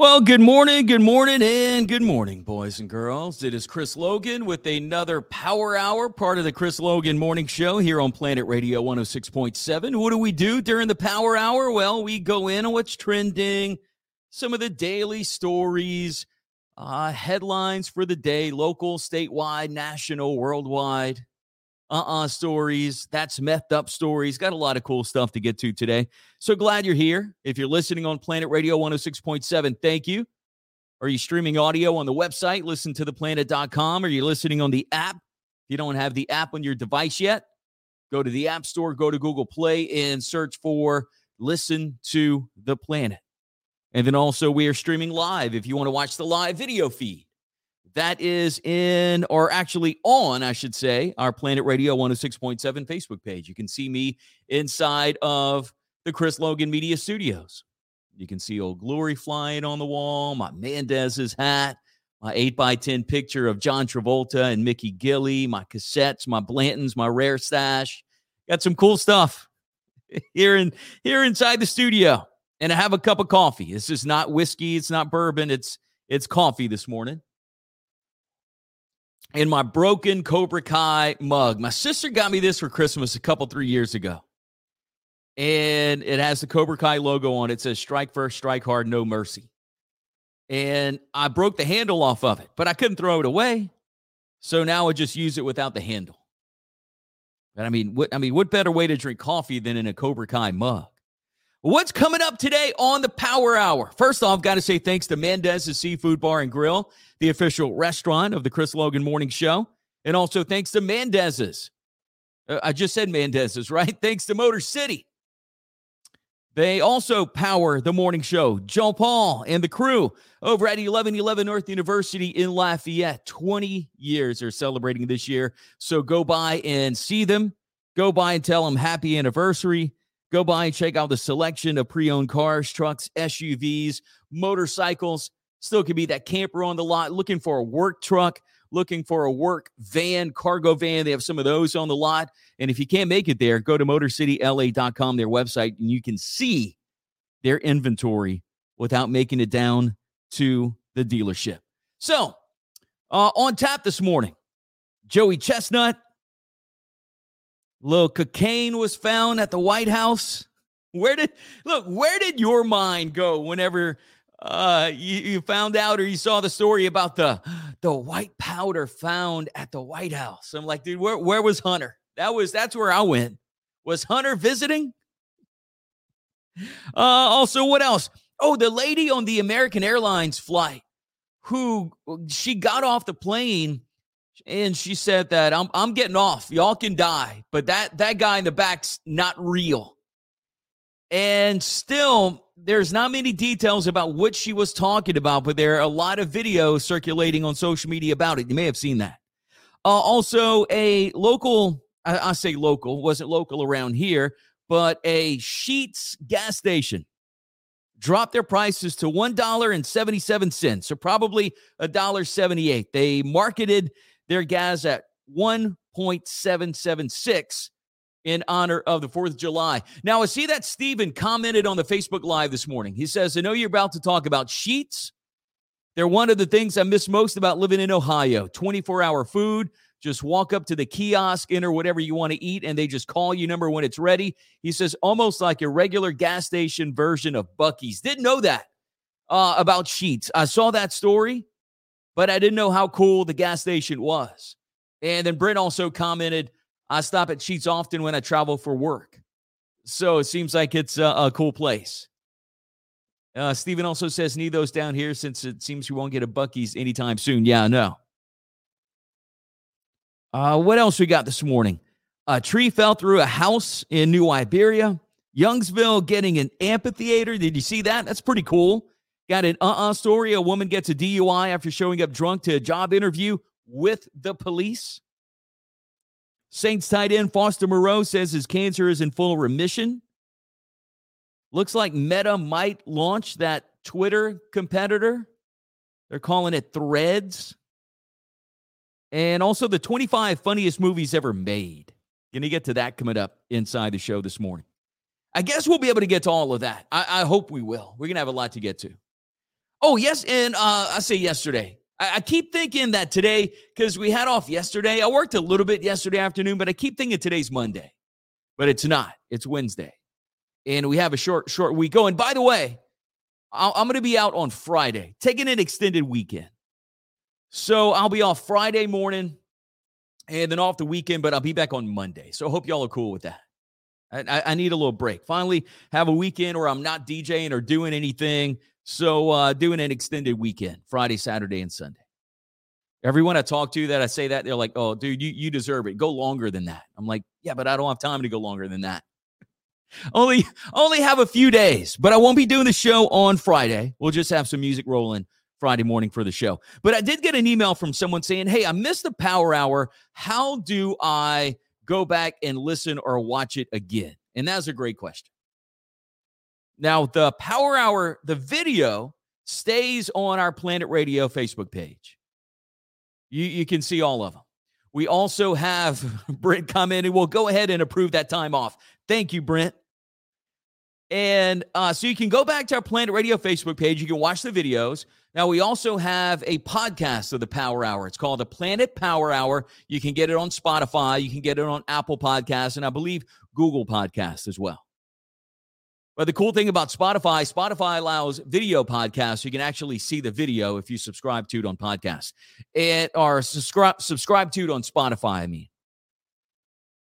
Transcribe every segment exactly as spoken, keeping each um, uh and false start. Well, good morning, good morning, and good morning, boys and girls. It is Chris Logan with another Power Hour, part of the Chris Logan Morning Show here on Planet Radio one oh six point seven. What do we do during the Power Hour? Well, we go in on what's trending, some of the daily stories, uh, headlines for the day, local, statewide, national, worldwide, uh-uh stories, that's methed up stories. Got a lot of cool stuff to get to today. So glad you're here. If you're listening on Planet Radio one oh six point seven, thank you. Are you streaming audio on the website? Listen to the planet dot com. Are you listening on the app? If you don't have the app on your device yet, go to the App Store, go to Google Play, and search for Listen to the Planet. And then also we are streaming live if you want to watch the live video feed. That is in, or actually on, I should say, our Planet Radio one oh six point seven Facebook page. You can see me inside of the Chris Logan Media Studios. You can see Old Glory flying on the wall, my Mendez's hat, my eight by ten picture of John Travolta and Mickey Gilley, my cassettes, my Blantons, my rare stash. Got some cool stuff here in here inside the studio. And I have a cup of coffee. This is not whiskey. It's not bourbon. It's it's coffee this morning. In my broken Cobra Kai mug. My sister got me this for Christmas a couple, three years ago. And it has the Cobra Kai logo on it. It says, strike first, strike hard, no mercy. And I broke the handle off of it, but I couldn't throw it away. So now I just use it without the handle. And I mean, what, I mean, what better way to drink coffee than in a Cobra Kai mug? What's coming up today on the Power Hour? First off, got to say thanks to Mendez's Seafood Bar and Grill, the official restaurant of the Chris Logan Morning Show. And also thanks to Mendez's. Uh, I just said Mendez's, right? Thanks to Motor City. They also power the morning show. Joe Paul and the crew over at eleven eleven North University in Lafayette. twenty years they're celebrating this year. So go by and see them. Go by and tell them happy anniversary. Go by and check out the selection of pre-owned cars, trucks, S U Vs, motorcycles. Still could be that camper on the lot, looking for a work truck, looking for a work van, cargo van. They have some of those on the lot. And if you can't make it there, go to motor city l a dot com, their website, and you can see their inventory without making it down to the dealership. So uh, on tap this morning, Joey Chestnut. Little cocaine was found at the White House. Where did look? Where did your mind go whenever uh, you, you found out or you saw the story about the the white powder found at the White House? I'm like, dude, where where was Hunter? That was that's where I went. Was Hunter visiting? Uh, also, what else? Oh, the lady on the American Airlines flight who she got off the plane. And she said that I'm I'm getting off. Y'all can die. But that, that guy in the back's not real. And still, there's not many details about what she was talking about, but there are a lot of videos circulating on social media about it. You may have seen that. Uh, also, a local, I, I say local, wasn't local around here, but a Sheetz gas station dropped their prices to one dollar and seventy-seven cents, so probably one dollar and seventy-eight cents. They marketed their gas at one point seven seven six in honor of the fourth of July. Now, I see that Steven commented on the Facebook Live this morning. He says, I know you're about to talk about Sheetz. They're one of the things I miss most about living in Ohio. twenty-four hour food. Just walk up to the kiosk, enter whatever you want to eat, and they just call you number when it's ready. He says, almost like a regular gas station version of Buc-ee's. Didn't know that uh, about Sheetz. I saw that story. But I didn't know how cool the gas station was. And then Brent also commented, I stop at Sheetz often when I travel for work. So it seems like it's a, a cool place. Uh, Steven also says, need those down here since it seems we won't get a Buc-ee's anytime soon. Yeah, no. Uh, what else we got this morning? A tree fell through a house in New Iberia. Youngsville getting an amphitheater. Did you see that? That's pretty cool. Got an uh-uh story. A woman gets a D U I after showing up drunk to a job interview with the police. Saints tight end Foster Moreau says his cancer is in full remission. Looks like Meta might launch that Twitter competitor. They're calling it Threads. And also the twenty-five funniest movies ever made. Going to get to that coming up inside the show this morning. I guess we'll be able to get to all of that. I, I hope we will. We're going to have a lot to get to. Oh, yes, and uh, I say yesterday. I, I keep thinking that today, because we had off yesterday. I worked a little bit yesterday afternoon, but I keep thinking today's Monday. But it's not. It's Wednesday. And we have a short, short week going. By the way, I'll, I'm going to be out on Friday, taking an extended weekend. So I'll be off Friday morning and then off the weekend, but I'll be back on Monday. So I hope y'all are cool with that. I, I need a little break. Finally have a weekend where I'm not DJing or doing anything. So uh, doing an extended weekend, Friday, Saturday, and Sunday. Everyone I talk to that I say that, they're like, oh, dude, you, you deserve it. Go longer than that. I'm like, yeah, but I don't have time to go longer than that. only, only have a few days, but I won't be doing the show on Friday. We'll just have some music rolling Friday morning for the show. But I did get an email from someone saying, hey, I missed the power hour. How do I go back and listen or watch it again? And that's a great question. Now, the power hour, the video stays on our Planet Radio Facebook page. You, you can see all of them. We also have Brent come in and we'll go ahead and approve that time off. Thank you, Brent. And uh, so you can go back to our Planet Radio Facebook page. You can watch the videos. Now, we also have a podcast of the Power Hour. It's called the Planet Power Hour. You can get it on Spotify. You can get it on Apple Podcasts, and I believe Google Podcasts as well. But the cool thing about Spotify, Spotify allows video podcasts. So you can actually see the video if you subscribe to it on podcasts. It, or subscribe, subscribe to it on Spotify, I mean.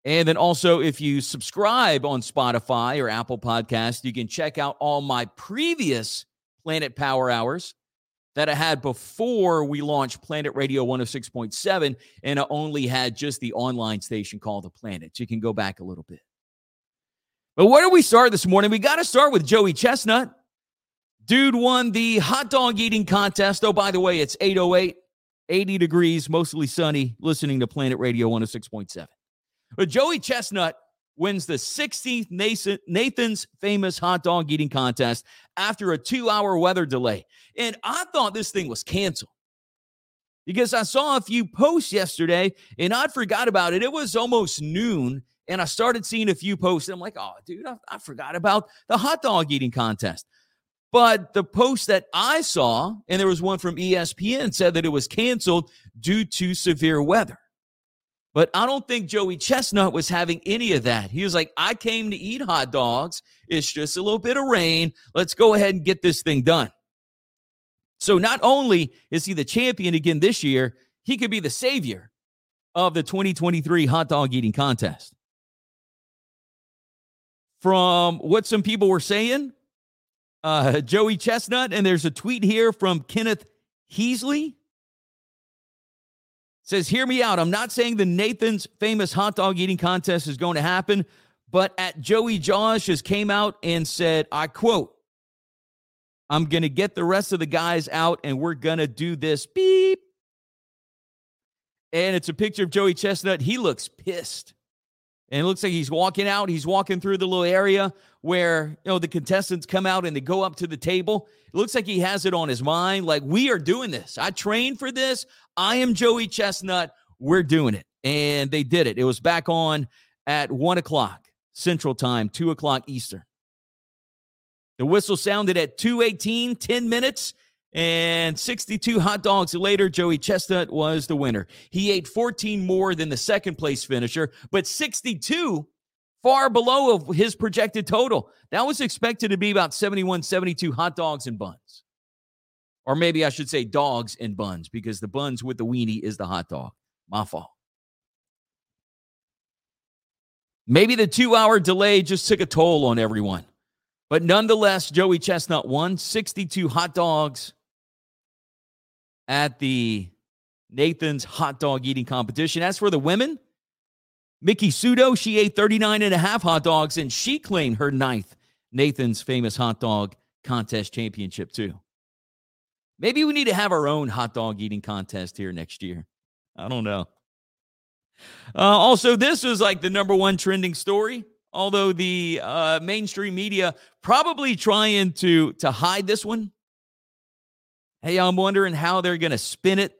And then also, if you subscribe on Spotify or Apple Podcasts, you can check out all my previous Planet Power Hours that I had before we launched Planet Radio one oh six point seven, and I only had just the online station called The Planet. You can go back a little bit. But where do we start this morning? We got to start with Joey Chestnut. Dude won the hot dog eating contest. Oh, by the way, it's eight oh eight, eighty degrees, mostly sunny, listening to Planet Radio one oh six point seven. But Joey Chestnut wins the sixteenth Nathan's Famous Hot Dog Eating Contest after a two-hour weather delay. And I thought this thing was canceled because I saw a few posts yesterday, and I forgot about it. It was almost noon, and I started seeing a few posts, and I'm like, oh, dude, I, I forgot about the hot dog eating contest. But the post that I saw, and there was one from E S P N, said that it was canceled due to severe weather. But I don't think Joey Chestnut was having any of that. He was like, I came to eat hot dogs. It's just a little bit of rain. Let's go ahead and get this thing done. So not only is he the champion again this year, he could be the savior of the twenty twenty-three hot dog eating contest. From what some people were saying, uh, Joey Chestnut, and there's a tweet here from Kenneth Heasley. Says, hear me out. I'm not saying the Nathan's Famous Hot Dog Eating Contest is going to happen, but at Joey Josh just came out and said, I quote, I'm going to get the rest of the guys out and we're going to do this. Beep. And it's a picture of Joey Chestnut. He looks pissed. And it looks like he's walking out. He's walking through the little area where, you know, the contestants come out and they go up to the table. It looks like he has it on his mind. Like, we are doing this. I trained for this. I am Joey Chestnut. We're doing it. And they did it. It was back on at one o'clock Central Time, two o'clock Eastern. The whistle sounded at two eighteen, ten minutes, and sixty-two hot dogs later, Joey Chestnut was the winner. He ate fourteen more than the second-place finisher, but sixty-two far below of his projected total. That was expected to be about seventy-one, seventy-two hot dogs and buns. Or maybe I should say dogs and buns, because the buns with the weenie is the hot dog. My fault. Maybe the two-hour delay just took a toll on everyone. But nonetheless, Joey Chestnut won sixty-two hot dogs at the Nathan's Hot Dog Eating Competition. As for the women, Mickey Sudo, she ate thirty-nine and a half hot dogs, and she claimed her ninth Nathan's Famous Hot Dog Contest championship, too. Maybe we need to have our own hot dog eating contest here next year. I don't know. Uh, also, this was like the number one trending story, although the uh, mainstream media probably trying to, to hide this one. Hey, I'm wondering how they're going to spin it.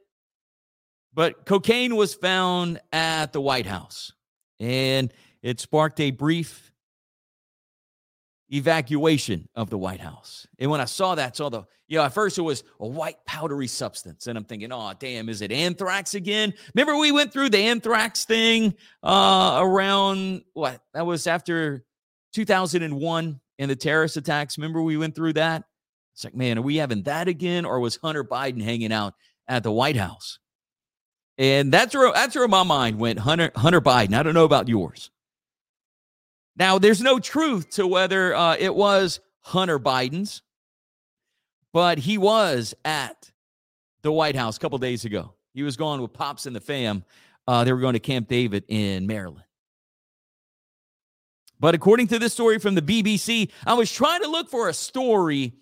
But cocaine was found at the White House, and it sparked a brief evacuation of the White House. And when I saw that, saw the, you know, at first it was a white powdery substance. And I'm thinking, oh, damn, is it anthrax again? Remember we went through the anthrax thing uh, around, what, that was after two thousand one and the terrorist attacks. Remember we went through that? It's like, man, are we having that again? Or was Hunter Biden hanging out at the White House? And that's where, that's where my mind went, Hunter, Hunter Biden. I don't know about yours. Now, there's no truth to whether uh, it was Hunter Biden's, but he was at the White House a couple days ago. He was going with Pops and the fam. Uh, they were going to Camp David in Maryland. But according to this story from the B B C, I was trying to look for a story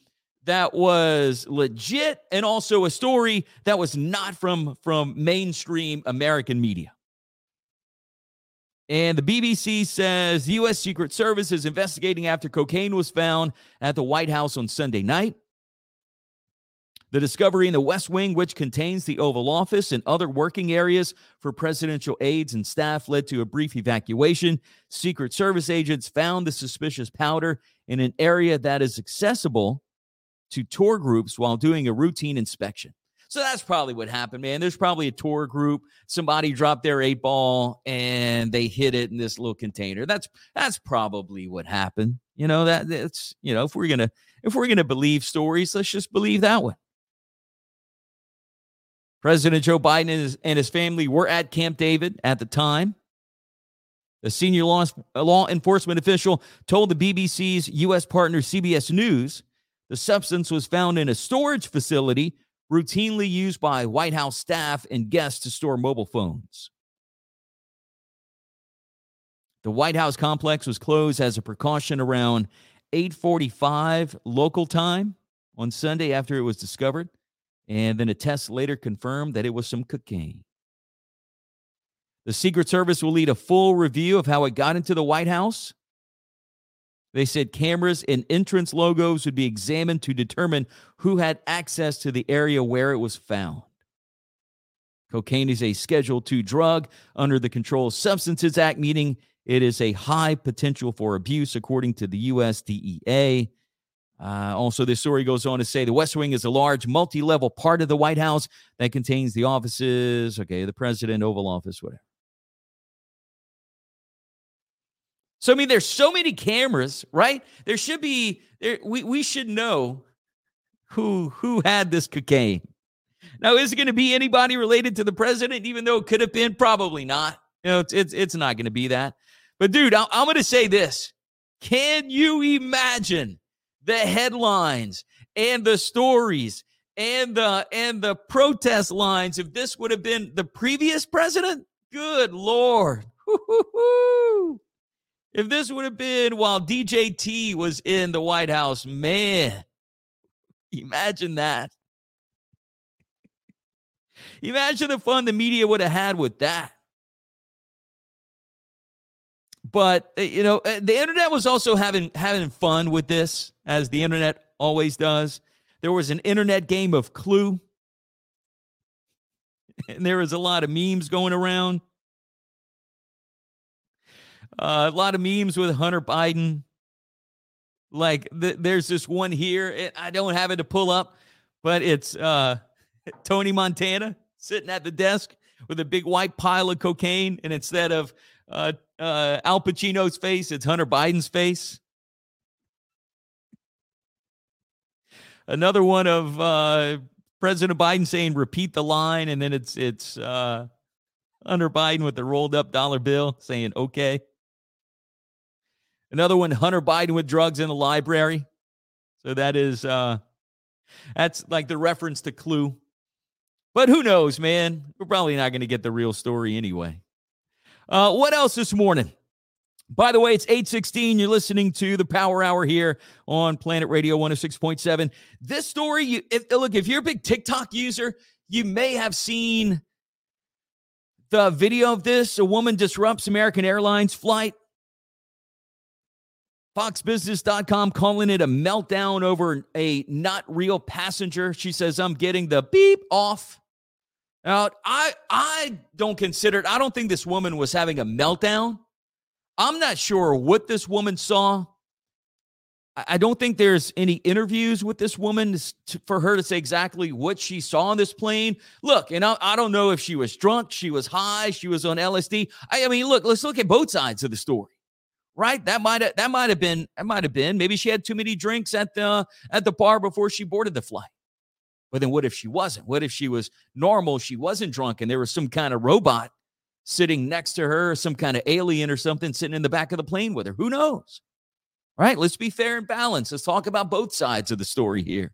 that was legit and also a story that was not from, from mainstream American media. And the B B C says the U S. Secret Service is investigating after cocaine was found at the White House on Sunday night. The discovery in the West Wing, which contains the Oval Office and other working areas for presidential aides and staff, led to a brief evacuation. Secret Service agents found the suspicious powder in an area that is accessible to tour groups while doing a routine inspection. So that's probably what happened, man. There's probably a tour group. Somebody dropped their eight ball and they hid it in this little container. That's that's probably what happened. You know, that that's, you know, if we're gonna if we're gonna believe stories, let's just believe that one. President Joe Biden and his, and his family were at Camp David at the time. A senior law, law enforcement official told the B B C's U S partner C B S News the substance was found in a storage facility routinely used by White House staff and guests to store mobile phones. The White House complex was closed as a precaution around eight forty-five local time on Sunday after it was discovered, and then a test later confirmed that it was some cocaine. The Secret Service will lead a full review of how it got into the White House. They said cameras and entrance logos would be examined to determine who had access to the area where it was found. Cocaine is a Schedule two drug under the Controlled Substances Act, meaning it is a high potential for abuse, according to the U S. D E A. Uh, also, this story goes on to say the West Wing is a large, multi-level part of the White House that contains the offices, okay, the president, Oval Office, whatever. So, I mean, there's so many cameras, right? There should be, there, we, we should know who who had this cocaine. Now, is it going to be anybody related to the president, even though it could have been? Probably not. You know, it's, it's, it's not going to be that. But, dude, I, I'm going to say this. Can you imagine the headlines and the stories and the and the protest lines if this would have been the previous president? Good Lord. Woo-hoo-hoo. If this would have been while D J T was in the White House, man, imagine that. Imagine the fun the media would have had with that. But, you know, the internet was also having having fun with this, as the internet always does. There was an internet game of Clue. And there was a lot of memes going around. Uh, a lot of memes with Hunter Biden. Like, th- there's this one here. It, I don't have it to pull up, but it's uh, Tony Montana sitting at the desk with a big white pile of cocaine. And instead of uh, uh, Al Pacino's face, it's Hunter Biden's face. Another one of uh, President Biden saying, repeat the line. And then it's, it's uh, Hunter Biden with the rolled up dollar bill saying, okay. Another one, Hunter Biden with drugs in the library. So that is, uh, that's like the reference to Clue. But who knows, man? We're probably not going to get the real story anyway. Uh, what else this morning? By the way, it's eight sixteen. You're listening to the Power Hour here on Planet Radio one oh six point seven. This story, you if, look, if you're a big TikTok user, you may have seen the video of this. A woman disrupts American Airlines flight. Fox Business dot com calling it a meltdown over a not real passenger. She says, I'm getting the beep off. Now, I, I don't consider it. I don't think this woman was having a meltdown. I'm not sure what this woman saw. I don't think there's any interviews with this woman to, for her to say exactly what she saw on this plane. Look, and I, I don't know if she was drunk, she was high, she was on L S D. I, I mean, look, let's look at both sides of the story, right? That might have that might have been that might have been maybe she had too many drinks at the at the bar before she boarded the flight. But then what if she wasn't? What if she was normal? She wasn't drunk, and there was some kind of robot sitting next to her, some kind of alien or something sitting in the back of the plane with her. Who knows? All right, let's be fair and balanced. Let's talk about both sides of the story here.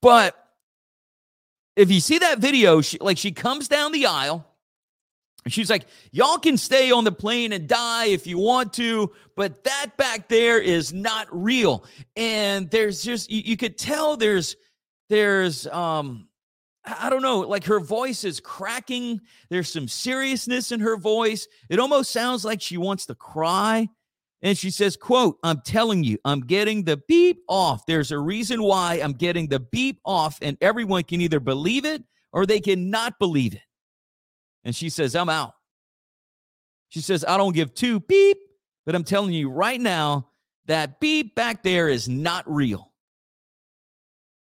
But if you see that video, she, like she comes down the aisle and she's like, y'all can stay on the plane and die if you want to, but that back there is not real. And there's just, you, you could tell there's, there's, um, I don't know, like her voice is cracking. There's some seriousness in her voice. It almost sounds like she wants to cry. And she says, quote, I'm telling you, I'm getting the beep off. There's a reason why I'm getting the beep off, and everyone can either believe it or they cannot believe it. And she says, I'm out. She says, I don't give two beep, but I'm telling you right now that beep back there is not real.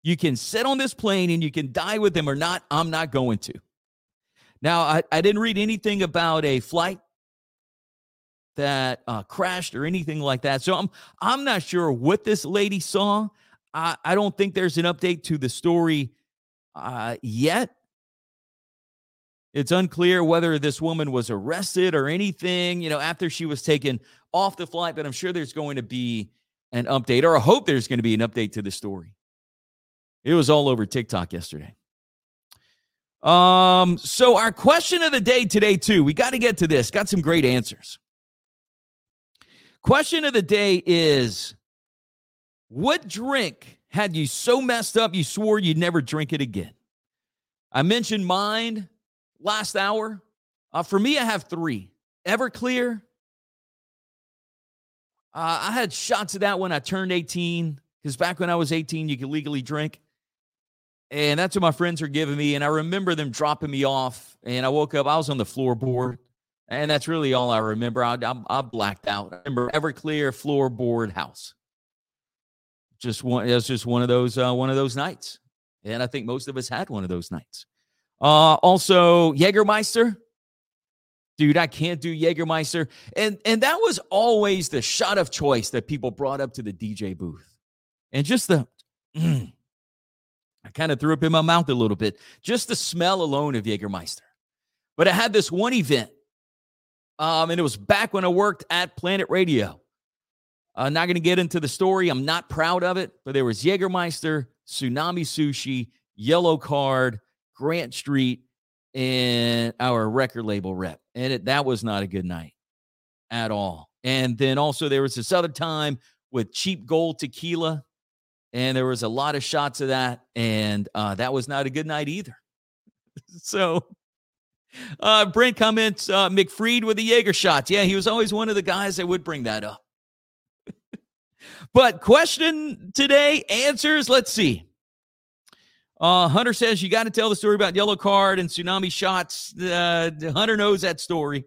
You can sit on this plane and you can die with them or not. I'm not going to. Now, I, I didn't read anything about a flight that uh, crashed or anything like that. So I'm I'm not sure what this lady saw. I, I don't think there's an update to the story uh, yet. It's unclear whether this woman was arrested or anything, you know, after she was taken off the flight. But I'm sure there's going to be an update, or I hope there's going to be an update to the story. It was all over TikTok yesterday. Um, so our question of the day today, too, we got to get to this. Got some great answers. Question of the day is, what drink had you so messed up you swore you'd never drink it again? I mentioned mine last hour. Uh, for me, I have three. Everclear. Uh, I had shots of that when I turned eighteen, because back when I was eighteen, you could legally drink. And that's what my friends were giving me. And I remember them dropping me off. And I woke up, I was on the floorboard. And that's really all I remember. I, I, I blacked out. I remember Everclear floorboard house. Just one, it was just one of those, uh, one of those nights. And I think most of us had one of those nights. Uh, also, Jägermeister. Dude, I can't do Jägermeister. And, and that was always the shot of choice that people brought up to the D J booth. And just the... Mm, I kind of threw up in my mouth a little bit. Just the smell alone of Jägermeister. But I had this one event, um, and it was back when I worked at Planet Radio. I'm not going to get into the story. I'm not proud of it, but there was Jägermeister, Tsunami Sushi, Yellow Card, Grant Street, and our record label rep. And it, that was not a good night at all. And then also there was this other time with Cheap Gold Tequila. And there was a lot of shots of that, and uh, that was not a good night either. So, uh, Brent comments, uh, McFreed with the Jaeger shots. Yeah, he was always one of the guys that would bring that up. But question today, answers, let's see. Uh, Hunter says, you got to tell the story about Yellow Card and Tsunami shots. Uh, Hunter knows that story.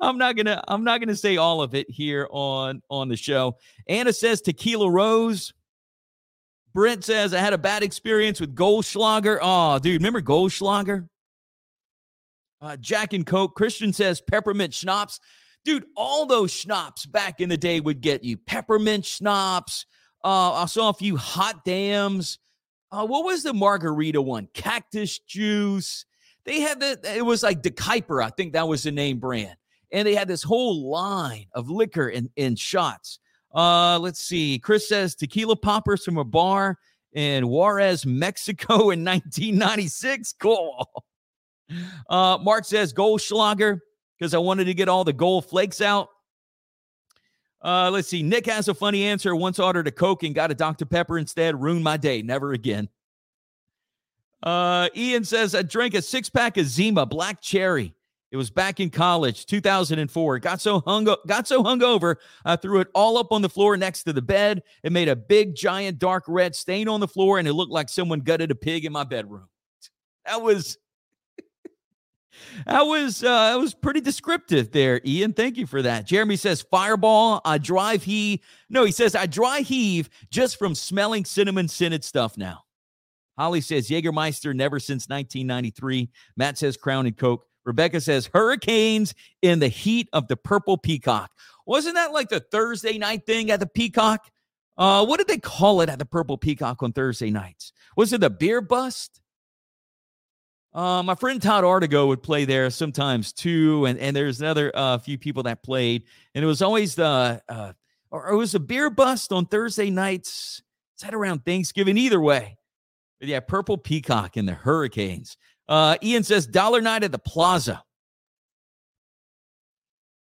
I'm not going to I'm not going to say all of it here on, on the show. Anna says, Tequila Rose. Brent says, I had a bad experience with Goldschlager. Oh, dude, remember Goldschlager? Uh, Jack and Coke. Christian says, peppermint schnapps. Dude, all those schnapps back in the day would get you. Peppermint schnapps. Uh, I saw a few hot dams. Uh, what was the margarita one? Cactus juice. They had the, it was like De Kuyper, I think that was the name brand. And they had this whole line of liquor and, and shots. Uh, let's see. Chris says tequila poppers from a bar in Juarez, Mexico in nineteen ninety-six. Cool. Uh, Mark says Goldschlager because I wanted to get all the gold flakes out. Uh, let's see. Nick has a funny answer. Once ordered a Coke and got a Doctor Pepper instead. Ruined my day. Never again. Uh, Ian says I drank a six pack of Zima black cherry. It was back in college, two thousand four. Got so hung got so hungover, I threw it all up on the floor next to the bed. It made a big, giant, dark red stain on the floor, and it looked like someone gutted a pig in my bedroom. That was That was, uh, that was pretty descriptive there, Ian. Thank you for that. Jeremy says, Fireball, I drive he. No, he says, I dry heave just from smelling cinnamon scented stuff now. Holly says, Jägermeister, never since nineteen ninety-three. Matt says, Crown and Coke. Rebecca says, hurricanes in the heat of the Purple Peacock. Wasn't that like the Thursday night thing at the Peacock? Uh, what did they call it at the Purple Peacock on Thursday nights? Was it the beer bust? Uh, my friend Todd Artigo would play there sometimes too, and, and there's another uh, few people that played, and it was always the, uh, or it was a beer bust on Thursday nights. It's at around Thanksgiving either way. But yeah, Purple Peacock and the Hurricanes. Uh, Ian says, dollar night at the Plaza.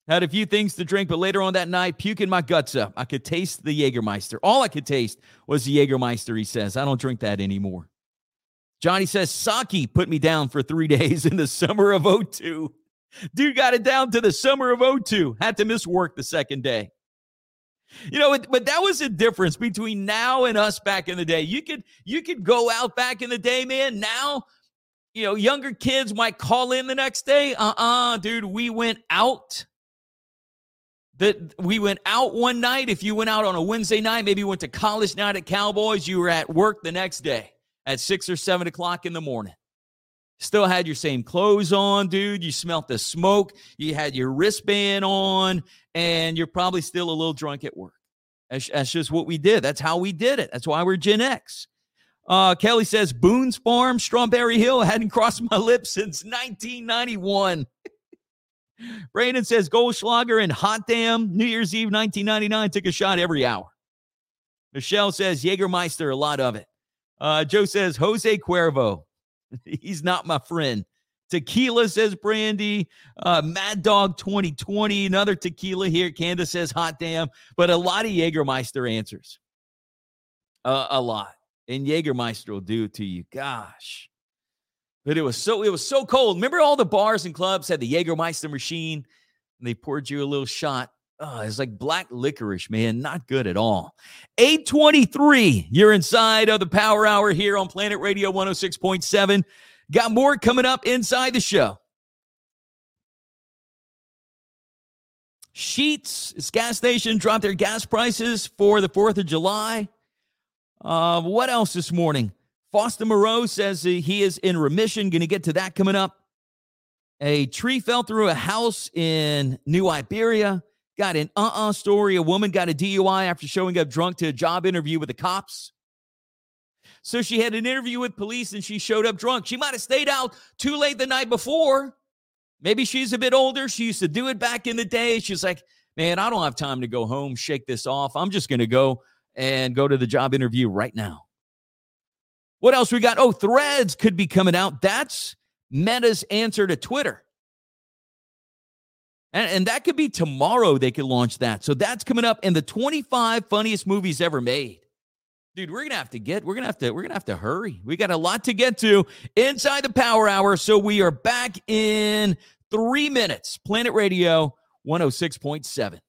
Had a few things to drink, but later on that night, puking my guts up. I could taste the Jägermeister. All I could taste was the Jägermeister, he says. I don't drink that anymore. Johnny says, sake put me down for three days in the summer of oh two. Dude got it down to the summer of oh two. Had to miss work the second day. You know, it, but that was the difference between now and us back in the day. You could, you could go out back in the day, man. Now, you know, younger kids might call in the next day. Uh-uh, dude, we went out. That we went out one night. If you went out on a Wednesday night, maybe you went to college night at Cowboys, you were at work the next day at six or seven o'clock in the morning. Still had your same clothes on, dude. You smelt the smoke. You had your wristband on, and you're probably still a little drunk at work. That's, that's just what we did. That's how we did it. That's why we're Gen X. Uh, Kelly says, Boone's Farm, Strawberry Hill. Hadn't crossed my lips since nineteen ninety-one. Brandon says, Goldschlager and Hot Damn, New Year's Eve nineteen ninety-nine, took a shot every hour. Michelle says, Jägermeister, a lot of it. Uh, Joe says, Jose Cuervo. He's not my friend. Tequila says, Brandy. Uh, Mad Dog twenty twenty, another tequila here. Candace says, Hot Damn. But a lot of Jägermeister answers. Uh, a lot. And Jägermeister will do it to you. Gosh. But it was so it was so cold. Remember all the bars and clubs had the Jägermeister machine, and they poured you a little shot. Oh, it's like black licorice, man. Not good at all. eight twenty-three, you're inside of the Power Hour here on Planet Radio one oh six point seven. Got more coming up inside the show. Sheetz, its gas station, dropped their gas prices for the fourth of July. Uh, what else this morning? Foster Moreau says he is in remission. Going to get to that coming up. A tree fell through a house in New Iberia. Got an uh-uh story. A woman got a D U I after showing up drunk to a job interview with the cops. So she had an interview with police and she showed up drunk. She might have stayed out too late the night before. Maybe she's a bit older. She used to do it back in the day. She's like, man, I don't have time to go home, shake this off. I'm just going to go and go to the job interview right now. What else we got? Oh, Threads could be coming out. That's Meta's answer to Twitter. And, and that could be tomorrow they could launch that. So that's coming up in the twenty-five funniest movies ever made. Dude, we're going to have to get, we're going to have to, we're going to have to hurry. We got a lot to get to inside the Power Hour. So we are back in three minutes. Planet Radio one oh six point seven.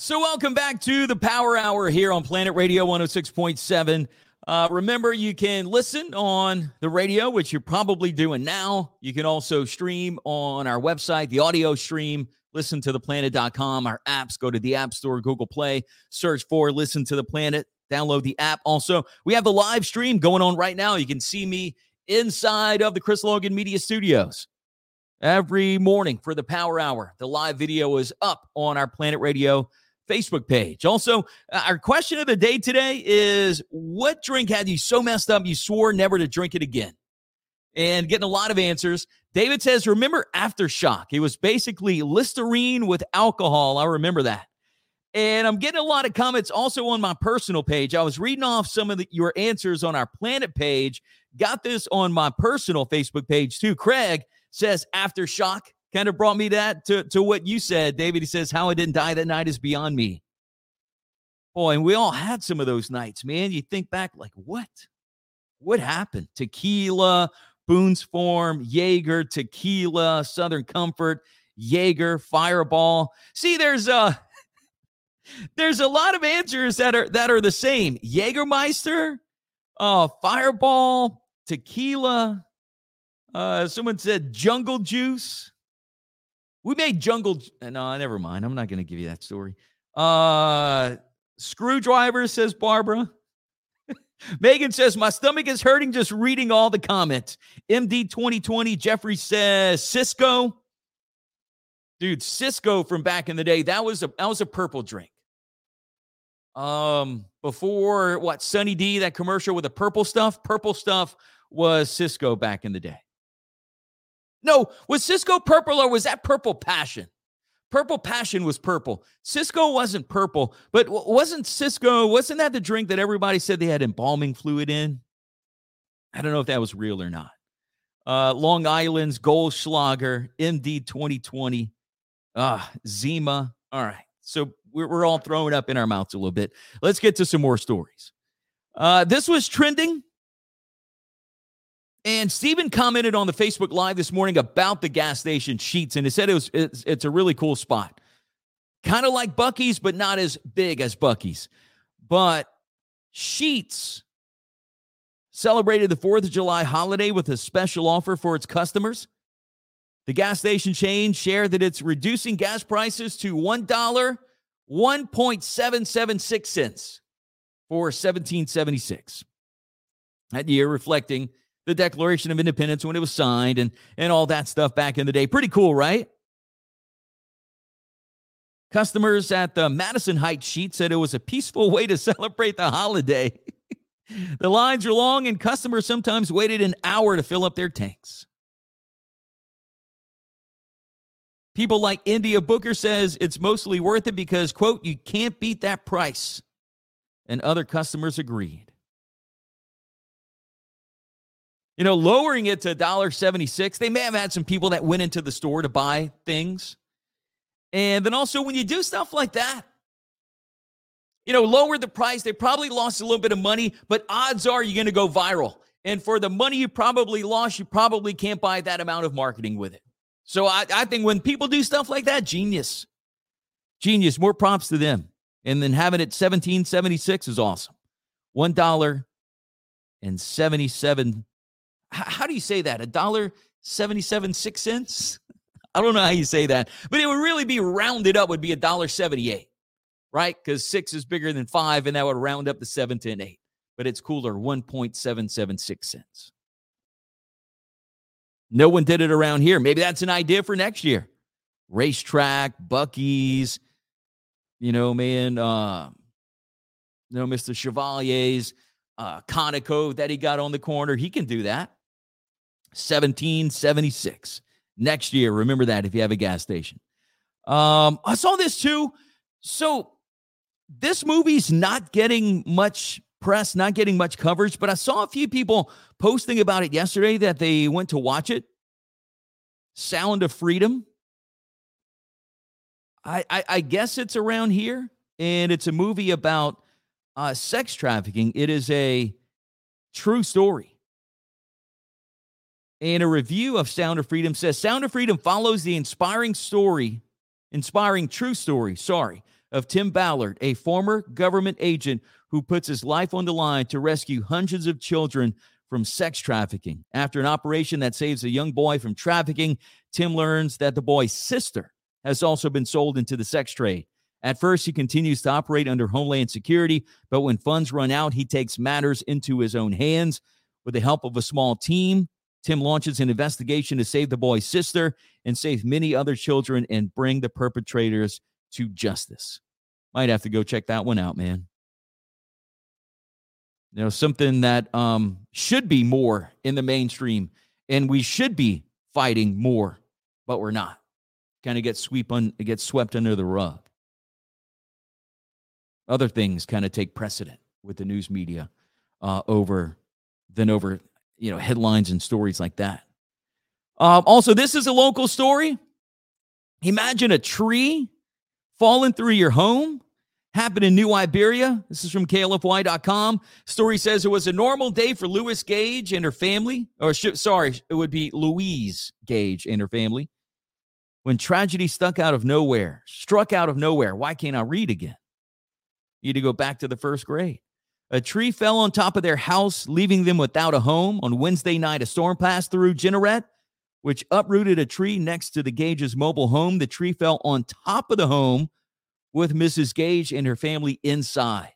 So welcome back to the Power Hour here on Planet Radio one oh six point seven. Uh, remember, you can listen on the radio, which you're probably doing now. You can also stream on our website, the audio stream, listen to the planet dot com. Our apps, go to the App Store, Google Play, search for Listen to the Planet, download the app. Also, we have the live stream going on right now. You can see me inside of the Chris Logan Media Studios every morning for the Power Hour. The live video is up on our Planet Radio Facebook page. Also, our question of the day today is, what drink had you so messed up you swore never to drink it again? And getting a lot of answers. David says, remember Aftershock? It was basically Listerine with alcohol. I remember that. And I'm getting a lot of comments also on my personal page. I was reading off some of the, your answers on our Planet page. Got this on my personal Facebook page too. Craig says Aftershock. Kind of brought me that to, to what you said, David. He says, how I didn't die that night is beyond me. Boy, and we all had some of those nights, man. You think back like, what? What happened? Tequila, Boone's Farm, Jaeger, tequila, Southern Comfort, Jaeger, Fireball. See, there's a, there's a lot of answers that are that are the same. Jägermeister, uh, Fireball, tequila. Uh, someone said jungle juice. We made jungle. No, never mind. I'm not going to give you that story. Uh, screwdriver, says Barbara. Megan says, my stomach is hurting just reading all the comments. M D twenty twenty. Jeffrey says Cisco. Dude, Cisco from back in the day. That was a that was a purple drink. Um, before what? Sunny D, that commercial with the purple stuff. Purple stuff was Cisco back in the day. No, was Cisco purple or was that Purple Passion? Purple Passion was purple. Cisco wasn't purple, but wasn't Cisco, wasn't that the drink that everybody said they had embalming fluid in? I don't know if that was real or not. Uh, Long Island's Goldschlager, M D twenty twenty, uh, Zima. All right, so we're, we're all throwing up in our mouths a little bit. Let's get to some more stories. Uh, this was trending. And Steven commented on the Facebook Live this morning about the gas station Sheetz, and he said it was it's, it's a really cool spot. Kind of like Buc-ee's, but not as big as Buc-ee's. But Sheetz celebrated the fourth of July holiday with a special offer for its customers. The gas station chain shared that it's reducing gas prices to one dollar, one point seven seven six cents for seventeen seventy-six. That year, reflecting the Declaration of Independence when it was signed and, and all that stuff back in the day. Pretty cool, right? Customers at the Madison Heights Sheetz said it was a peaceful way to celebrate the holiday. The lines were long and customers sometimes waited an hour to fill up their tanks. People like India Booker says it's mostly worth it because, quote, you can't beat that price. And other customers agreed. You know, lowering it to one dollar and seventy-six cents, they may have had some people that went into the store to buy things. And then also when you do stuff like that, you know, lower the price, they probably lost a little bit of money, but odds are you're going to go viral. And for the money you probably lost, you probably can't buy that amount of marketing with it. So I, I think when people do stuff like that, genius. Genius, more props to them. And then having it seventeen seventy-six is awesome. one dollar and seventy-seven cents. How do you say that? A dollar seventy-seven six cents? I don't know how you say that, but it would really be rounded up. Would be a dollar seventy-eight, right? Because six is bigger than five, and that would round up to seven, ten, eight. But it's cooler, one point seven seven six cents. No one did it around here. Maybe that's an idea for next year. Racetrack, Buc-ee's, you know, man, uh, you know, Mister Chevalier's, uh, Conoco that he got on the corner. He can do that. seventeen seventy-six next year. Remember that if you have a gas station. Um, I saw this too. So this movie's not getting much press, not getting much coverage, but I saw a few people posting about it yesterday that they went to watch it. Sound of Freedom. I, I, I guess it's around here, and it's a movie about uh, sex trafficking. It is a true story. And a review of Sound of Freedom says, Sound of Freedom follows the inspiring story, inspiring true story, sorry, of Tim Ballard, a former government agent who puts his life on the line to rescue hundreds of children from sex trafficking. After an operation that saves a young boy from trafficking, Tim learns that the boy's sister has also been sold into the sex trade. At first, he continues to operate under Homeland Security, but when funds run out, he takes matters into his own hands. With the help of a small team, Tim launches an investigation to save the boy's sister and save many other children and bring the perpetrators to justice. Might have to go check that one out, man. You know, something that um, should be more in the mainstream, and we should be fighting more, but we're not. Kind of get sweep un- get swept under the rug. Other things kind of take precedent with the news media uh, over than over, you know, headlines and stories like that. Um, also, this is a local story. Imagine a tree falling through your home. Happened in New Iberia. This is from K L F Y dot com. Story says it was a normal day for Louise Gage and her family. Or sh- sorry, it would be Louise Gage and her family. When tragedy stuck out of nowhere, struck out of nowhere. Why can't I read again? You need to go back to the first grade. A tree fell on top of their house, leaving them without a home. On Wednesday night, a storm passed through Generette, which uprooted a tree next to the Gage's mobile home. The tree fell on top of the home, with Missus Gage and her family inside.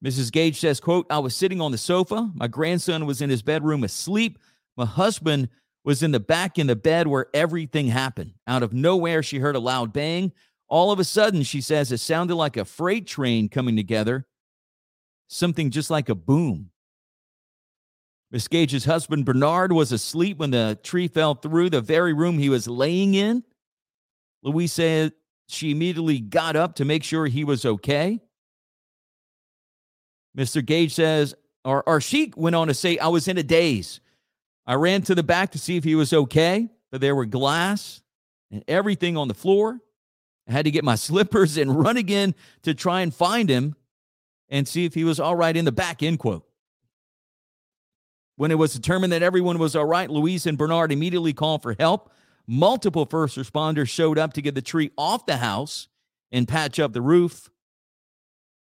Missus Gage says, quote, I was sitting on the sofa. My grandson was in his bedroom asleep. My husband was in the back in the bed where everything happened. Out of nowhere, she heard a loud bang. All of a sudden, she says, it sounded like a freight train coming together. Something just like a boom. Miss Gage's husband, Bernard, was asleep when the tree fell through the very room he was laying in. Louise said, she immediately got up to make sure he was okay. Mister Gage says, or, or she went on to say, I was in a daze. I ran to the back to see if he was okay, but there were glass and everything on the floor. I had to get my slippers and run again to try and find him and see if he was all right in the back, end quote. When it was determined that everyone was all right, Louise and Bernard immediately called for help. Multiple first responders showed up to get the tree off the house and patch up the roof.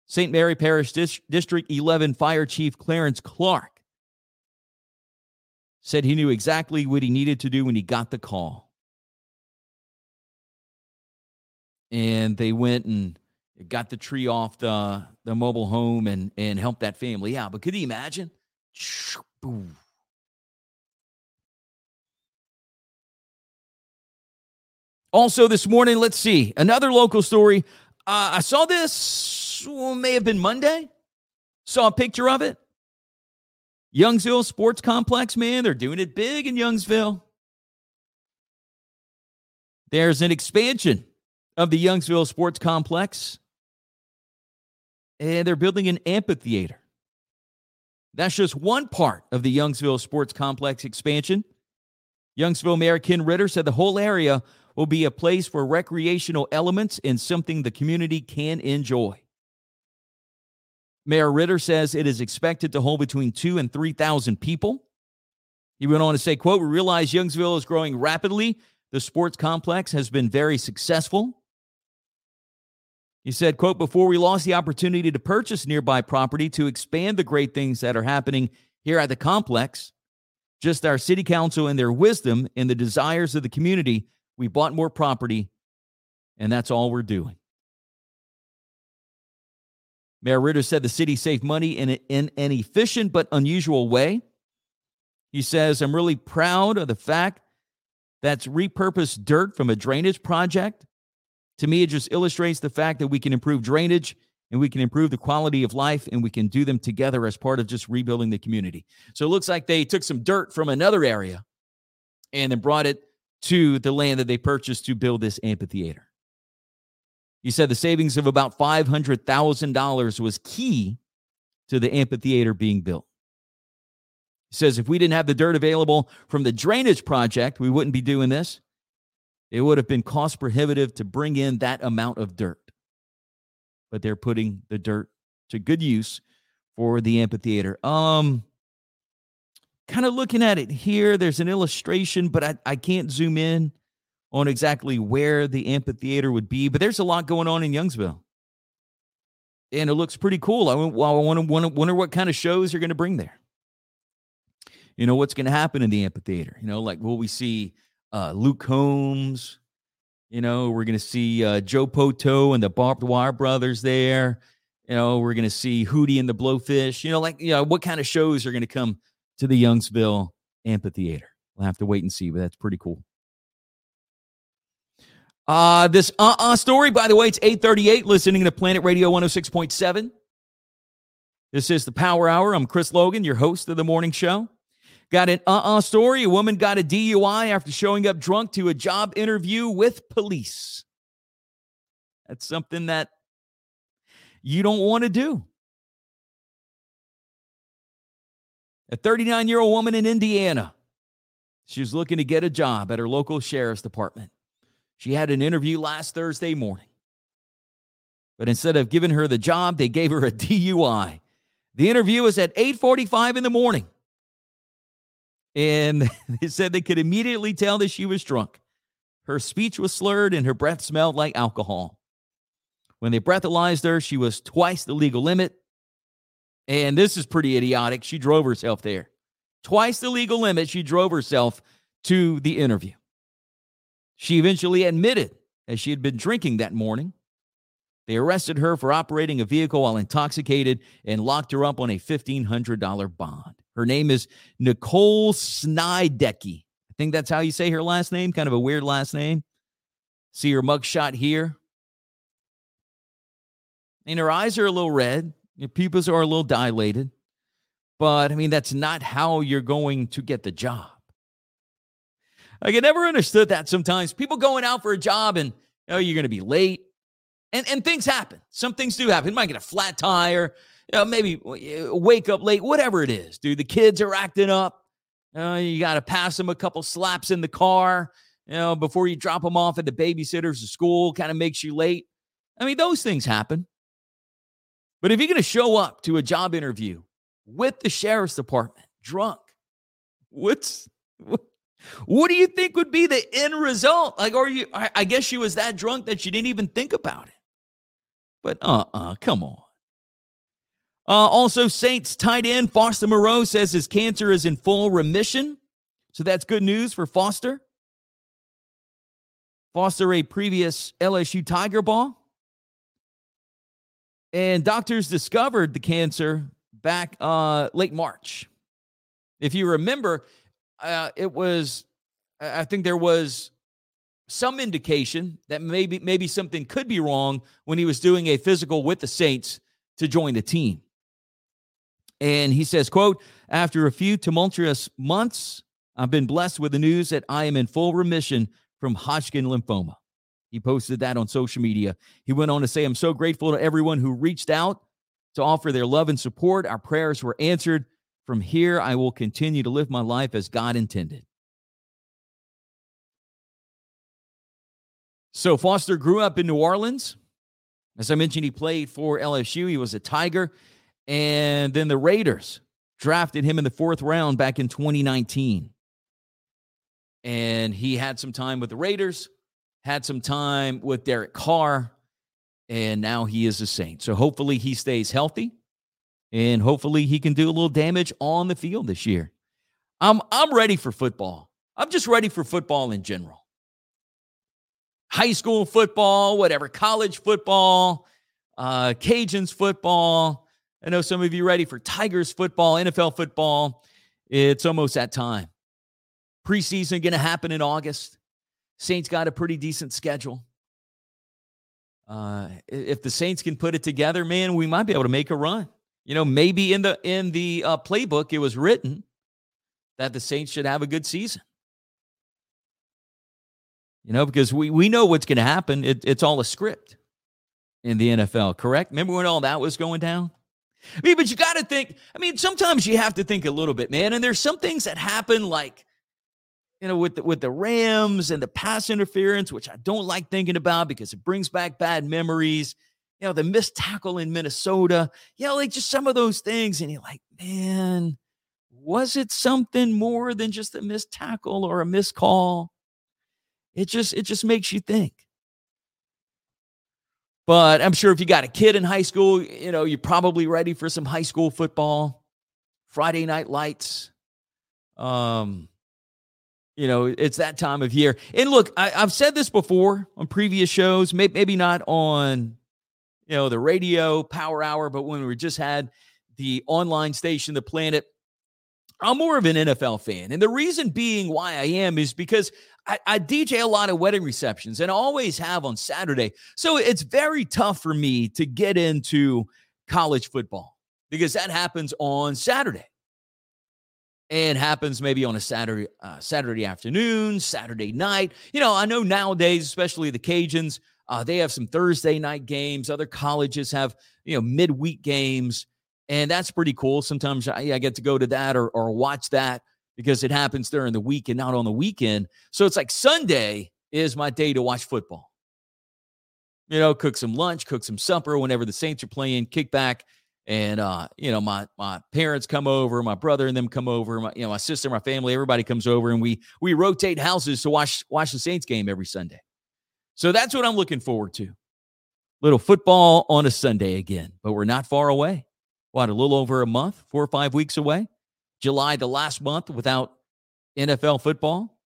Saint Mary Parish Dis- District eleven Fire Chief Clarence Clark said he knew exactly what he needed to do when he got the call. And they went and got the tree off the, the mobile home and, and helped that family out. But could you imagine? Boom. Also this morning, let's see, another local story. Uh, I saw this, well, may have been Monday. Saw a picture of it. Youngsville Sports Complex, man, they're doing it big in Youngsville. There's an expansion of the Youngsville Sports Complex, and they're building an amphitheater. That's just one part of the Youngsville Sports Complex expansion. Youngsville Mayor Ken Ritter said the whole area will be a place for recreational elements and something the community can enjoy. Mayor Ritter says it is expected to hold between two and three thousand people. He went on to say, quote, we realize Youngsville is growing rapidly. The sports complex has been very successful. He said, quote, before we lost the opportunity to purchase nearby property to expand the great things that are happening here at the complex, just our city council and their wisdom and the desires of the community, we bought more property, and that's all we're doing. Mayor Ritter said the city saved money in, a, in an efficient but unusual way. He says, I'm really proud of the fact that's repurposed dirt from a drainage project. To me, it just illustrates the fact that we can improve drainage and we can improve the quality of life, and we can do them together as part of just rebuilding the community. So it looks like they took some dirt from another area and then brought it to the land that they purchased to build this amphitheater. He said the savings of about five hundred thousand dollars was key to the amphitheater being built. He says, if we didn't have the dirt available from the drainage project, we wouldn't be doing this. It would have been cost prohibitive to bring in that amount of dirt. But they're putting the dirt to good use for the amphitheater. Um... Kind of looking at it here, there's an illustration, but I, I can't zoom in on exactly where the amphitheater would be, but there's a lot going on in Youngsville. And it looks pretty cool. I wonder, wonder, wonder what kind of shows are going to bring there. You know, what's going to happen in the amphitheater? You know, like, will we see uh, Luke Combs? You know, we're going to see uh, Joe Poto and the Barbed Wire Brothers there. You know, we're going to see Hootie and the Blowfish. You know, like, you know, what kind of shows are going to come to the Youngsville Amphitheater? We'll have to wait and see, but that's pretty cool. Uh, this uh-uh story, by the way, it's eight thirty-eight, listening to Planet Radio one oh six point seven. This is the Power Hour. I'm Chris Logan, your host of the morning show. Got an uh-uh story. A woman got a D U I after showing up drunk to a job interview with police. That's something that you don't want to do. A thirty-nine-year-old woman in Indiana. She was looking to get a job at her local sheriff's department. She had an interview last Thursday morning. But instead of giving her the job, they gave her a D U I. The interview was at eight forty-five in the morning. And they said they could immediately tell that she was drunk. Her speech was slurred and her breath smelled like alcohol. When they breathalyzed her, she was twice the legal limit. And this is pretty idiotic. She drove herself there. Twice the legal limit, she drove herself to the interview. She eventually admitted that she had been drinking that morning. They arrested her for operating a vehicle while intoxicated and locked her up on a fifteen hundred dollars bond. Her name is Nicole Snydecki. I think that's how you say her last name, kind of a weird last name. See her mugshot here. And her eyes are a little red. Your pupils are a little dilated. But, I mean, that's not how you're going to get the job. Like, I never understood that sometimes. People going out for a job and, oh, you know, you're going to be late. And and things happen. Some things do happen. You might get a flat tire. You know, maybe wake up late. Whatever it is, dude. The kids are acting up. Uh, you got to pass them a couple slaps in the car, you know, before you drop them off at the babysitter's or school. Kind of makes you late. I mean, those things happen. But if you're going to show up to a job interview with the sheriff's department drunk, what's... What, What do you think would be the end result? Like, or you, I guess she was that drunk that she didn't even think about it. But uh-uh, come on. Uh, also, Saints tight end Foster Moreau says his cancer is in full remission. So that's good news for Foster. Foster, a previous L S U Tiger Ball. And doctors discovered the cancer back uh, late March. If you remember... Uh, it was, I think there was some indication that maybe maybe something could be wrong when he was doing a physical with the Saints to join the team. And he says, quote, after a few tumultuous months, I've been blessed with the news that I am in full remission from Hodgkin lymphoma. He posted that on social media. He went on to say, I'm so grateful to everyone who reached out to offer their love and support. Our prayers were answered. From here, I will continue to live my life as God intended. So Foster grew up in New Orleans. As I mentioned, he played for L S U. He was a Tiger. And then the Raiders drafted him in the fourth round back in twenty nineteen. And he had some time with the Raiders, had some time with Derek Carr, and now he is a Saint. So hopefully he stays healthy. And hopefully he can do a little damage on the field this year. I'm I'm ready for football. I'm just ready for football in general. High school football, whatever, college football, uh, Cajuns football. I know some of you are ready for Tigers football, N F L football. It's almost that time. Preseason going to happen in August. Saints got a pretty decent schedule. Uh, if the Saints can put it together, man, we might be able to make a run. You know, maybe in the in the uh, playbook, it was written that the Saints should have a good season. You know, because we, we know what's going to happen. It, it's all a script in the N F L, correct? Remember when all that was going down? I mean, but you got to think. I mean, sometimes you have to think a little bit, man. And there's some things that happen, like, you know, with the, with the Rams and the pass interference, which I don't like thinking about because it brings back bad memories. You know, the missed tackle in Minnesota, you know, like just some of those things. And you're like, man, was it something more than just a missed tackle or a missed call? It just it just makes you think. But I'm sure if you got a kid in high school, you know, you're probably ready for some high school football, Friday night lights. Um, you know, it's that time of year. And look, I, I've said this before on previous shows, may, maybe not on, you know, the radio power hour, but when we just had the online station, The Planet, I'm more of an N F L fan. And the reason being why I am is because I, I D J a lot of wedding receptions, and I always have on Saturday. So it's very tough for me to get into college football because that happens on Saturday and happens maybe on a Saturday, uh, Saturday afternoon, Saturday night. You know, I know nowadays, especially the Cajuns, uh, they have some Thursday night games. Other colleges have, you know, midweek games. And that's pretty cool. Sometimes I, I get to go to that or, or watch that because it happens during the week and not on the weekend. So it's like Sunday is my day to watch football. You know, cook some lunch, cook some supper whenever the Saints are playing, kick back. And, uh, you know, my my parents come over, my brother and them come over, my, you know, my sister, my family, everybody comes over. And we we rotate houses to watch watch the Saints game every Sunday. So that's what I'm looking forward to. Little football on a Sunday again, but we're not far away. What, a little over a month, four or five weeks away? July, the last month without N F L football.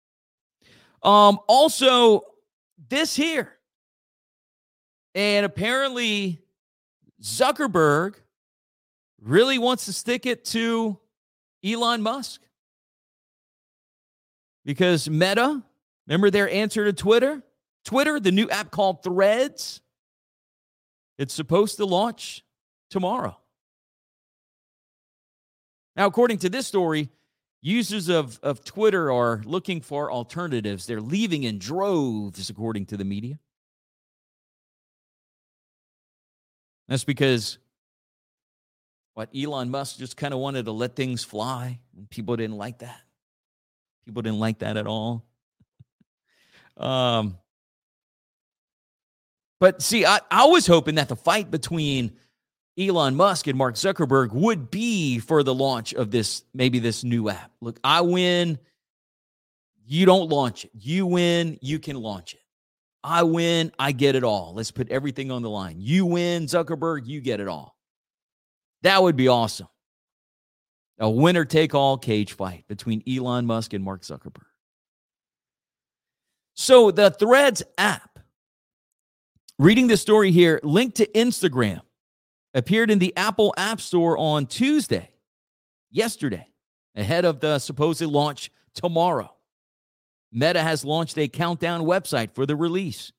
Um, also, this here. And apparently, Zuckerberg really wants to stick it to Elon Musk. Because Meta, remember their answer to Twitter? Twitter, the new app called Threads. It's supposed to launch tomorrow. Now, according to this story, users of, of Twitter are looking for alternatives. They're leaving in droves, according to the media. That's because, what, Elon Musk just kind of wanted to let things fly, and people didn't like that. People didn't like that at all. um, but see, I, I was hoping that the fight between Elon Musk and Mark Zuckerberg would be for the launch of this, maybe this new app. Look, I win, you don't launch it. You win, you can launch it. I win, I get it all. Let's put everything on the line. You win, Zuckerberg, you get it all. That would be awesome. A winner-take-all cage fight between Elon Musk and Mark Zuckerberg. So the Threads app, reading this story here, linked to Instagram, appeared in the Apple App Store on Tuesday, yesterday, ahead of the supposed launch tomorrow. Meta has launched a countdown website for the release.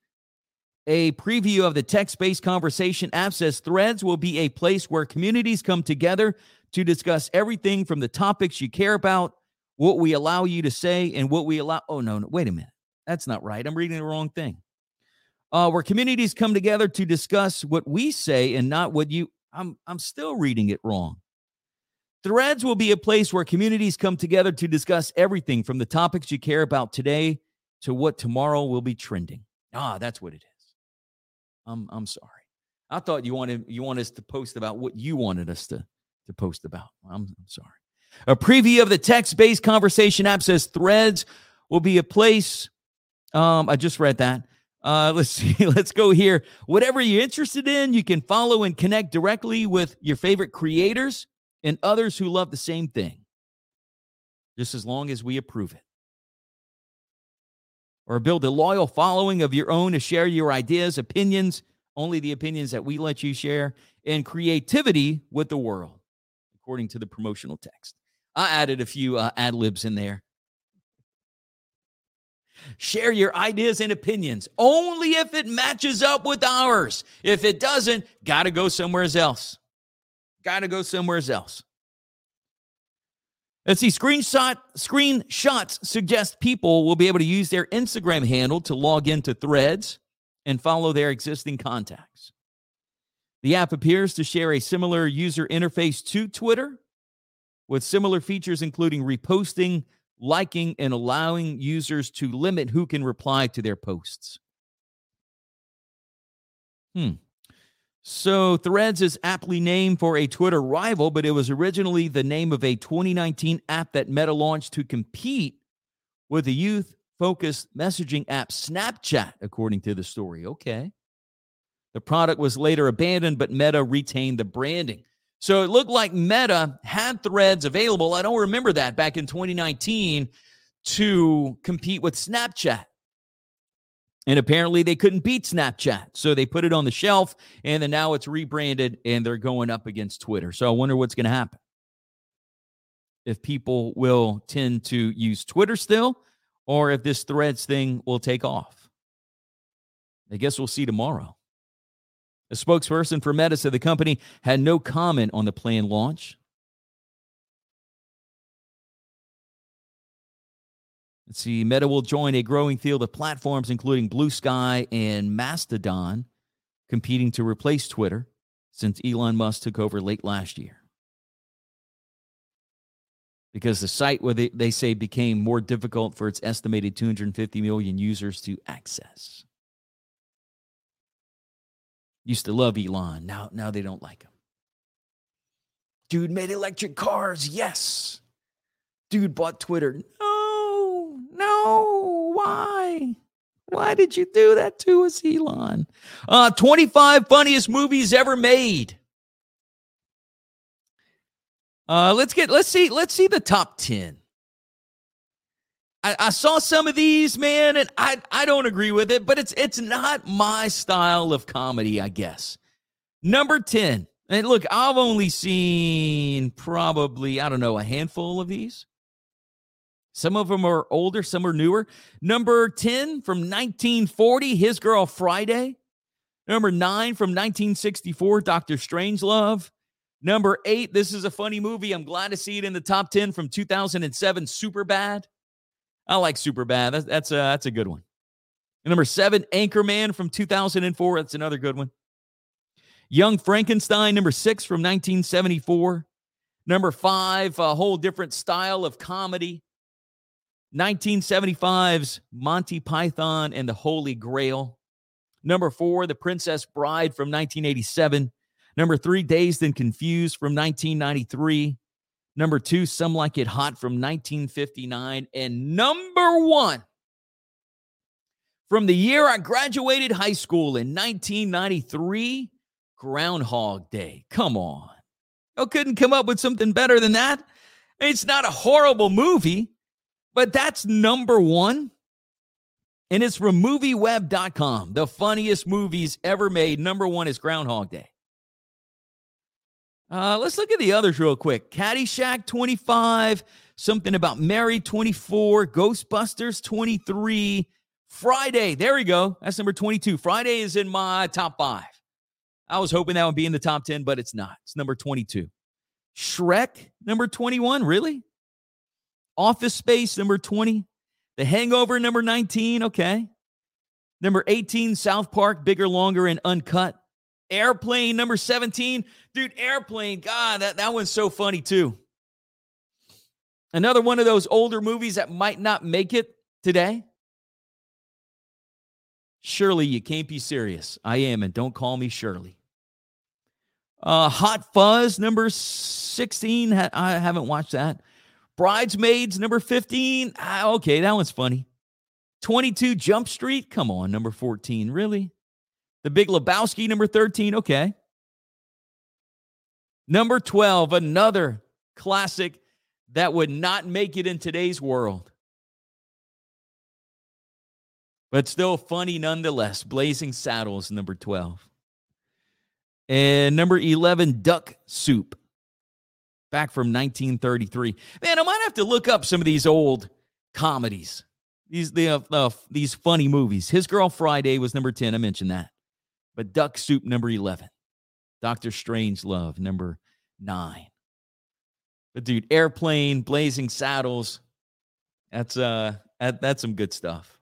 A preview of the text-based conversation app says Threads will be a place where communities come together to discuss everything from the topics you care about, what we allow you to say, and what we allow... Oh, no, no, wait a minute. That's not right. I'm reading the wrong thing. Uh, where communities come together to discuss what we say and not what you... I'm I'm still reading it wrong. Threads will be a place where communities come together to discuss everything from the topics you care about today to what tomorrow will be trending. Ah, that's what it is. I'm I'm sorry. I thought you wanted you wanted us to post about what you wanted us to, to post about. I'm, I'm sorry. A preview of the text-based conversation app says Threads will be a place... Um, I just read that. Uh, let's see. Let's go here. Whatever you're interested in, you can follow and connect directly with your favorite creators and others who love the same thing, just as long as we approve it. Or build a loyal following of your own to share your ideas, opinions, only the opinions that we let you share, and creativity with the world, according to the promotional text. I added a few uh, ad-libs in there. Share your ideas and opinions only if it matches up with ours. If it doesn't, got to go somewhere else. Got to go somewhere else. Let's see. Screenshot, screenshots suggest people will be able to use their Instagram handle to log into Threads and follow their existing contacts. The app appears to share a similar user interface to Twitter with similar features, including reposting, liking, and allowing users to limit who can reply to their posts. Hmm. So Threads is aptly named for a Twitter rival, but it was originally the name of a twenty nineteen app that Meta launched to compete with the youth focused messaging app Snapchat, according to the story. Okay. The product was later abandoned, but Meta retained the branding. So it looked like Meta had Threads available. I don't remember that back in twenty nineteen to compete with Snapchat. And apparently they couldn't beat Snapchat. So they put it on the shelf, and then now it's rebranded, and they're going up against Twitter. So I wonder what's going to happen. If people will tend to use Twitter still, or if this Threads thing will take off. I guess we'll see tomorrow. A spokesperson for Meta said the company had no comment on the planned launch. Let's see, Meta will join a growing field of platforms, including Blue Sky and Mastodon, competing to replace Twitter since Elon Musk took over late last year. Because the site, where they, they say, became more difficult for its estimated two hundred fifty million users to access. Used to love Elon. Now, now they don't like him. Dude made electric cars. Yes. Dude bought Twitter. No, no. Why? Why did you do that to us, Elon? Uh, twenty-five funniest movies ever made. Uh, let's get, let's see, let's see the top ten. I, I saw some of these, man, and I, I don't agree with it, but it's, it's not my style of comedy, I guess. Number ten. And look, I've only seen probably, I don't know, a handful of these. Some of them are older, some are newer. Number ten from nineteen forty, His Girl Friday. Number nine from nineteen sixty-four, Doctor Strangelove. Number eight, this is a funny movie. I'm glad to see it in the top ten from two thousand seven, Superbad. I like Superbad. That's, that's, a, that's a good one. And number seven, Anchorman from two thousand four. That's another good one. Young Frankenstein, number six from nineteen seventy-four. Number five, a whole different style of comedy. nineteen seventy-five's Monty Python and the Holy Grail. Number four, The Princess Bride from nineteen eighty-seven. Number three, Dazed and Confused from nineteen ninety-three. Number two, Some Like It Hot from nineteen fifty-nine. And number one, from the year I graduated high school in nineteen ninety-three, Groundhog Day. Come on. I couldn't come up with something better than that. It's not a horrible movie, but that's number one. And it's from movie web dot com. The funniest movies ever made. Number one is Groundhog Day. Uh, let's look at the others real quick. Caddyshack, twenty-five. Something About Mary, twenty-four. Ghostbusters, twenty-three. Friday, there we go. That's number twenty-two. Friday is in my top five. I was hoping that would be in the top ten, but it's not. It's number twenty-two. Shrek, number twenty-one. Really? Office Space, number twenty. The Hangover, number nineteen. Okay. Number eighteen, South Park, Bigger, Longer, and Uncut. Airplane, number seventeen. Dude, Airplane, God, that, that one's so funny, too. Another one of those older movies that might not make it today. Shirley, You Can't Be Serious. I am, and don't call me Shirley. Uh, Hot Fuzz, number sixteen. Ha- I haven't watched that. Bridesmaids, number fifteen. Ah, okay, that one's funny. twenty-two, Jump Street. Come on, number fourteen. Really? The Big Lebowski, number thirteen. Okay. Number twelve, another classic that would not make it in today's world, but still funny nonetheless. Blazing Saddles, number twelve. And number eleven, Duck Soup, back from nineteen thirty-three. Man, I might have to look up some of these old comedies, these, the, uh, these funny movies. His Girl Friday was number ten. I mentioned that. But Duck Soup, number eleven. Doctor Strangelove, number nine. But, dude, Airplane, Blazing Saddles, that's uh, that, that's some good stuff.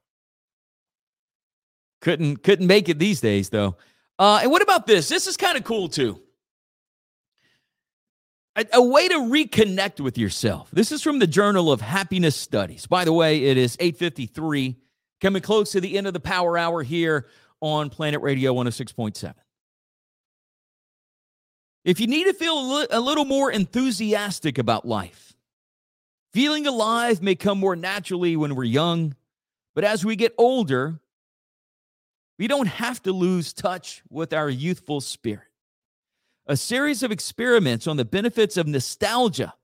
Couldn't, couldn't make it these days, though. Uh, and what about this? This is kind of cool, too. A, a way to reconnect with yourself. This is from the Journal of Happiness Studies. By the way, it is eight fifty-three. Coming close to the end of the power hour here on Planet Radio one oh six point seven. If you need to feel a, li- a little more enthusiastic about life, feeling alive may come more naturally when we're young, But as we get older, we don't have to lose touch with our youthful spirit. A series of experiments on the benefits of nostalgia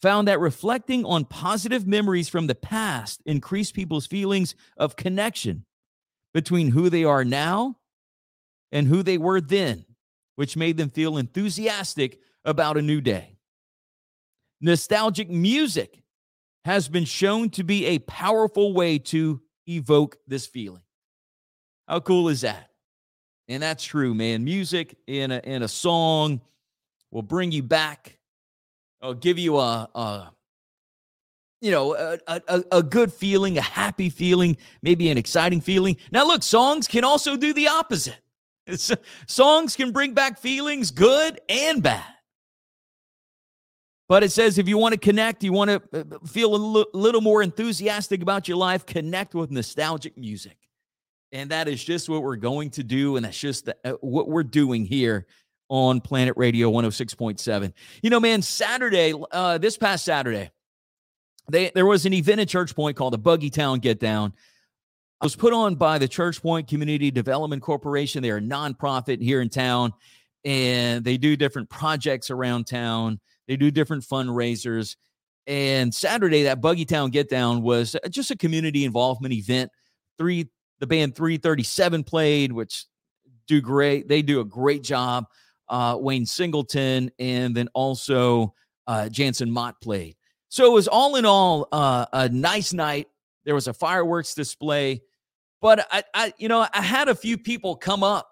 found that reflecting on positive memories from the past increased people's feelings of connection between who they are now and who they were then, which made them feel enthusiastic about a new day. Nostalgic music has been shown to be a powerful way to evoke this feeling. How cool is that? And that's true, man. Music in a, in a song will bring you back. It'll give you a, a you know, a, a, a good feeling, a happy feeling, maybe an exciting feeling. Now, look, songs can also do the opposite. It's, songs can bring back feelings, good and bad. But it says if you want to connect, you want to feel a l- little more enthusiastic about your life, connect with nostalgic music. And that is just what we're going to do, and that's just the, uh, what we're doing here on Planet Radio one oh six point seven. You know, man, Saturday, uh, this past Saturday, they, there was an event at Church Point called the Buggy Town Get Down. It was put on by the Church Point Community Development Corporation. They're a nonprofit here in town, and they do different projects around town. They do different fundraisers. And Saturday, that Buggy Town Get Down was just a community involvement event. Three The band three thirty-seven played, which do great. They do a great job. Uh, Wayne Singleton and then also uh, Jansen Mott played. So it was all in all uh, a nice night. There was a fireworks display, but I, I you know, I had a few people come up.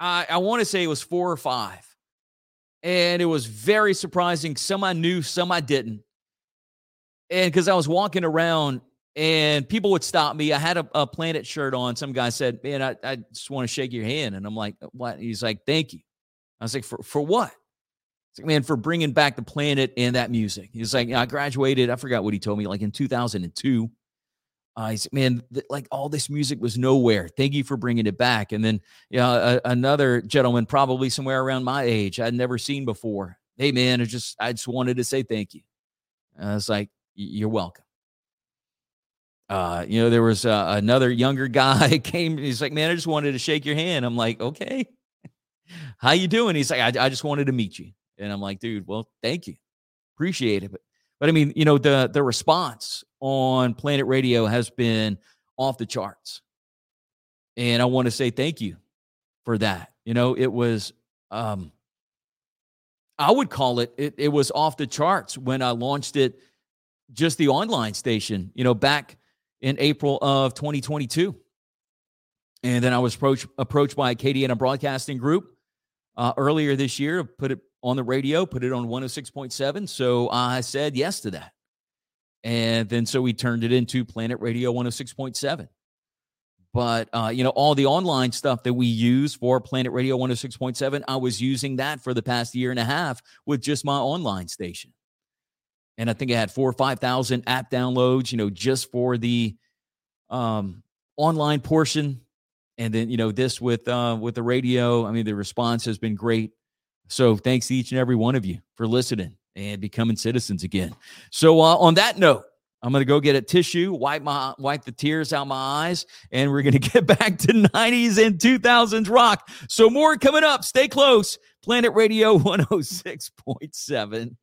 I, I want to say it was four or five, and it was very surprising. Some I knew, some I didn't, and because I was walking around. And people would stop me. I had a, a Planet shirt on. Some guy said, man, I, I just want to shake your hand. And I'm like, what? He's like, thank you. I was like, for, for what? He's like, man, for bringing back the Planet and that music. He's like, I graduated. I forgot what he told me, like in two thousand two. Uh, he's like, man, th- like all this music was nowhere. Thank you for bringing it back. And then you know, a, another gentleman, probably somewhere around my age, I'd never seen before. Hey, man, I just, I just wanted to say thank you. And I was like, you're welcome. Uh, you know, there was uh, another younger guy came. He's like, man, I just wanted to shake your hand. I'm like, okay, how you doing? He's like, I, I just wanted to meet you. And I'm like, dude, well, thank you. Appreciate it. But, but I mean, you know, the, the response on Planet Radio has been off the charts. And I want to say thank you for that. You know, it was, um, I would call it, it, it was off the charts when I launched it, just the online station, you know, back in April of twenty twenty-two. And then I was approach, approached by Acadiana Broadcasting Group uh, earlier this year, put it on the radio, put it on one oh six point seven. So I said yes to that. And then so we turned it into Planet Radio one oh six point seven. But, uh, you know, all the online stuff that we use for Planet Radio one oh six point seven, I was using that for the past year and a half with just my online station. And I think I had four or five thousand app downloads, you know, just for the um, online portion. And then, you know, this with uh, with the radio, I mean, the response has been great. So thanks to each and every one of you for listening and becoming citizens again. So uh, on that note, I'm going to go get a tissue, wipe my wipe the tears out my eyes, and we're going to get back to nineties and two thousands rock. So more coming up. Stay close. Planet Radio one oh six point seven.